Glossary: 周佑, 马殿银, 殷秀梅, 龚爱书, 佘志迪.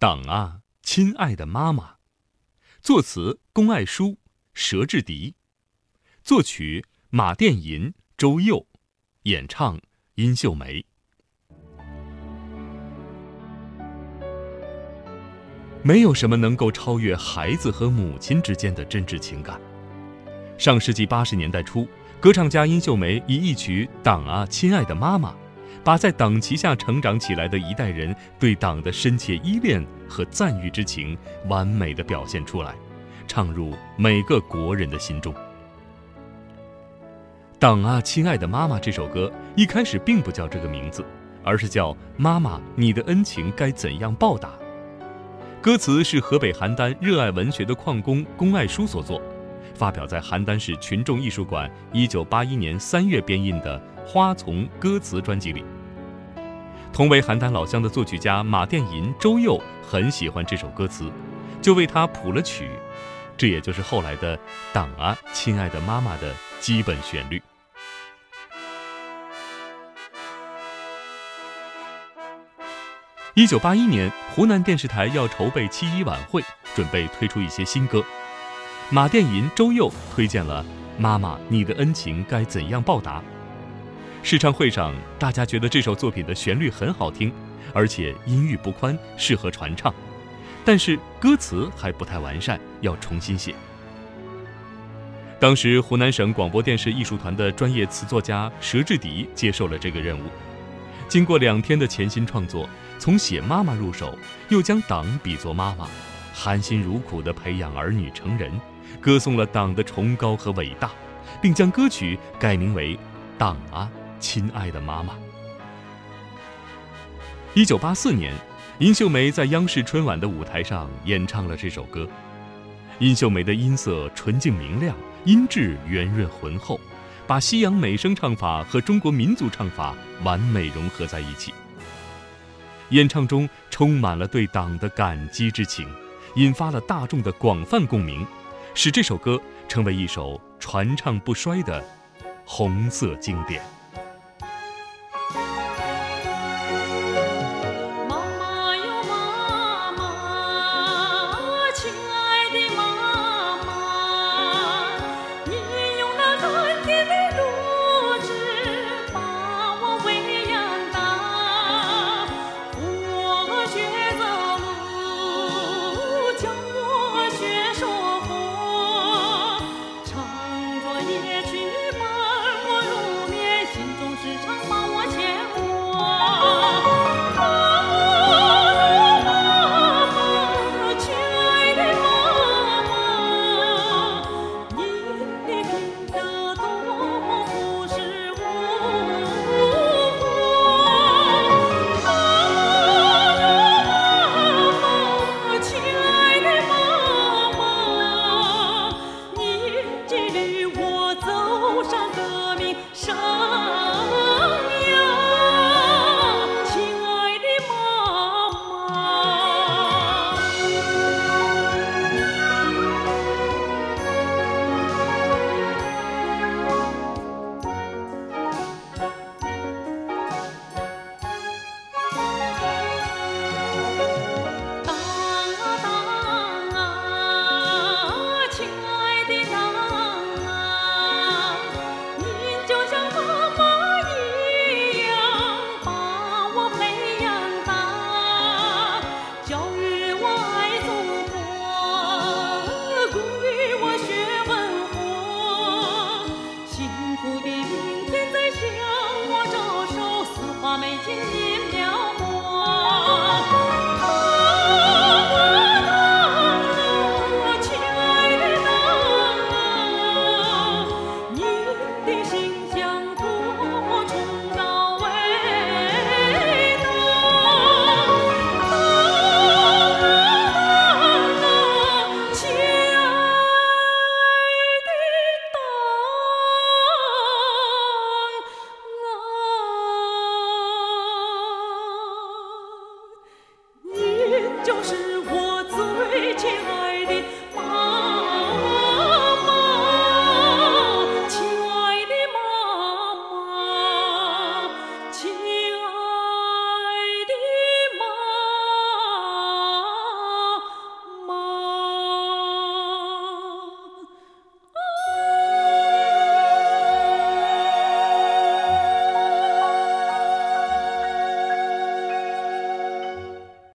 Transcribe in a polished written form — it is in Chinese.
党啊，亲爱的妈妈。作词龚爱书、佘志迪，作曲马殿银、周佑，演唱殷秀梅。没有什么能够超越孩子和母亲之间的真挚情感。上世纪80年代初，歌唱家殷秀梅以一曲《党啊，亲爱的妈妈》，把在党旗下成长起来的一代人对党的深切依恋和赞誉之情完美地表现出来，唱入每个国人的心中。《党啊，亲爱的妈妈》这首歌一开始并不叫这个名字，而是叫《妈妈，你的恩情该怎样报答》。歌词是河北邯郸热爱文学的矿工龚爱书所作，发表在邯郸市群众艺术馆1981年3月编印的《花丛》歌词专辑里。同为邯郸老乡的作曲家马殿银、周佑很喜欢这首歌词，就为他谱了曲，这也就是后来的《党啊，亲爱的妈妈》的基本旋律。1981年，湖南电视台要筹备7.1晚会，准备推出一些新歌。马殿银、周佑推荐了《妈妈，你的恩情该怎样报答》。试唱会上，大家觉得这首作品的旋律很好听，而且音域不宽，适合传唱，但是歌词还不太完善，要重新写。当时湖南省广播电视艺术团的专业词作家佘志迪接受了这个任务。经过2天的潜心创作，从写妈妈入手，又将党比作妈妈，含辛茹苦地培养儿女成人，歌颂了党的崇高和伟大，并将歌曲改名为《党啊，亲爱的妈妈》。1984年，殷秀梅在央视春晚的舞台上演唱了这首歌。殷秀梅的音色纯净明亮，音质圆润浑厚，把西洋美声唱法和中国民族唱法完美融合在一起，演唱中充满了对党的感激之情，引发了大众的广泛共鸣，使这首歌成为一首传唱不衰的红色经典。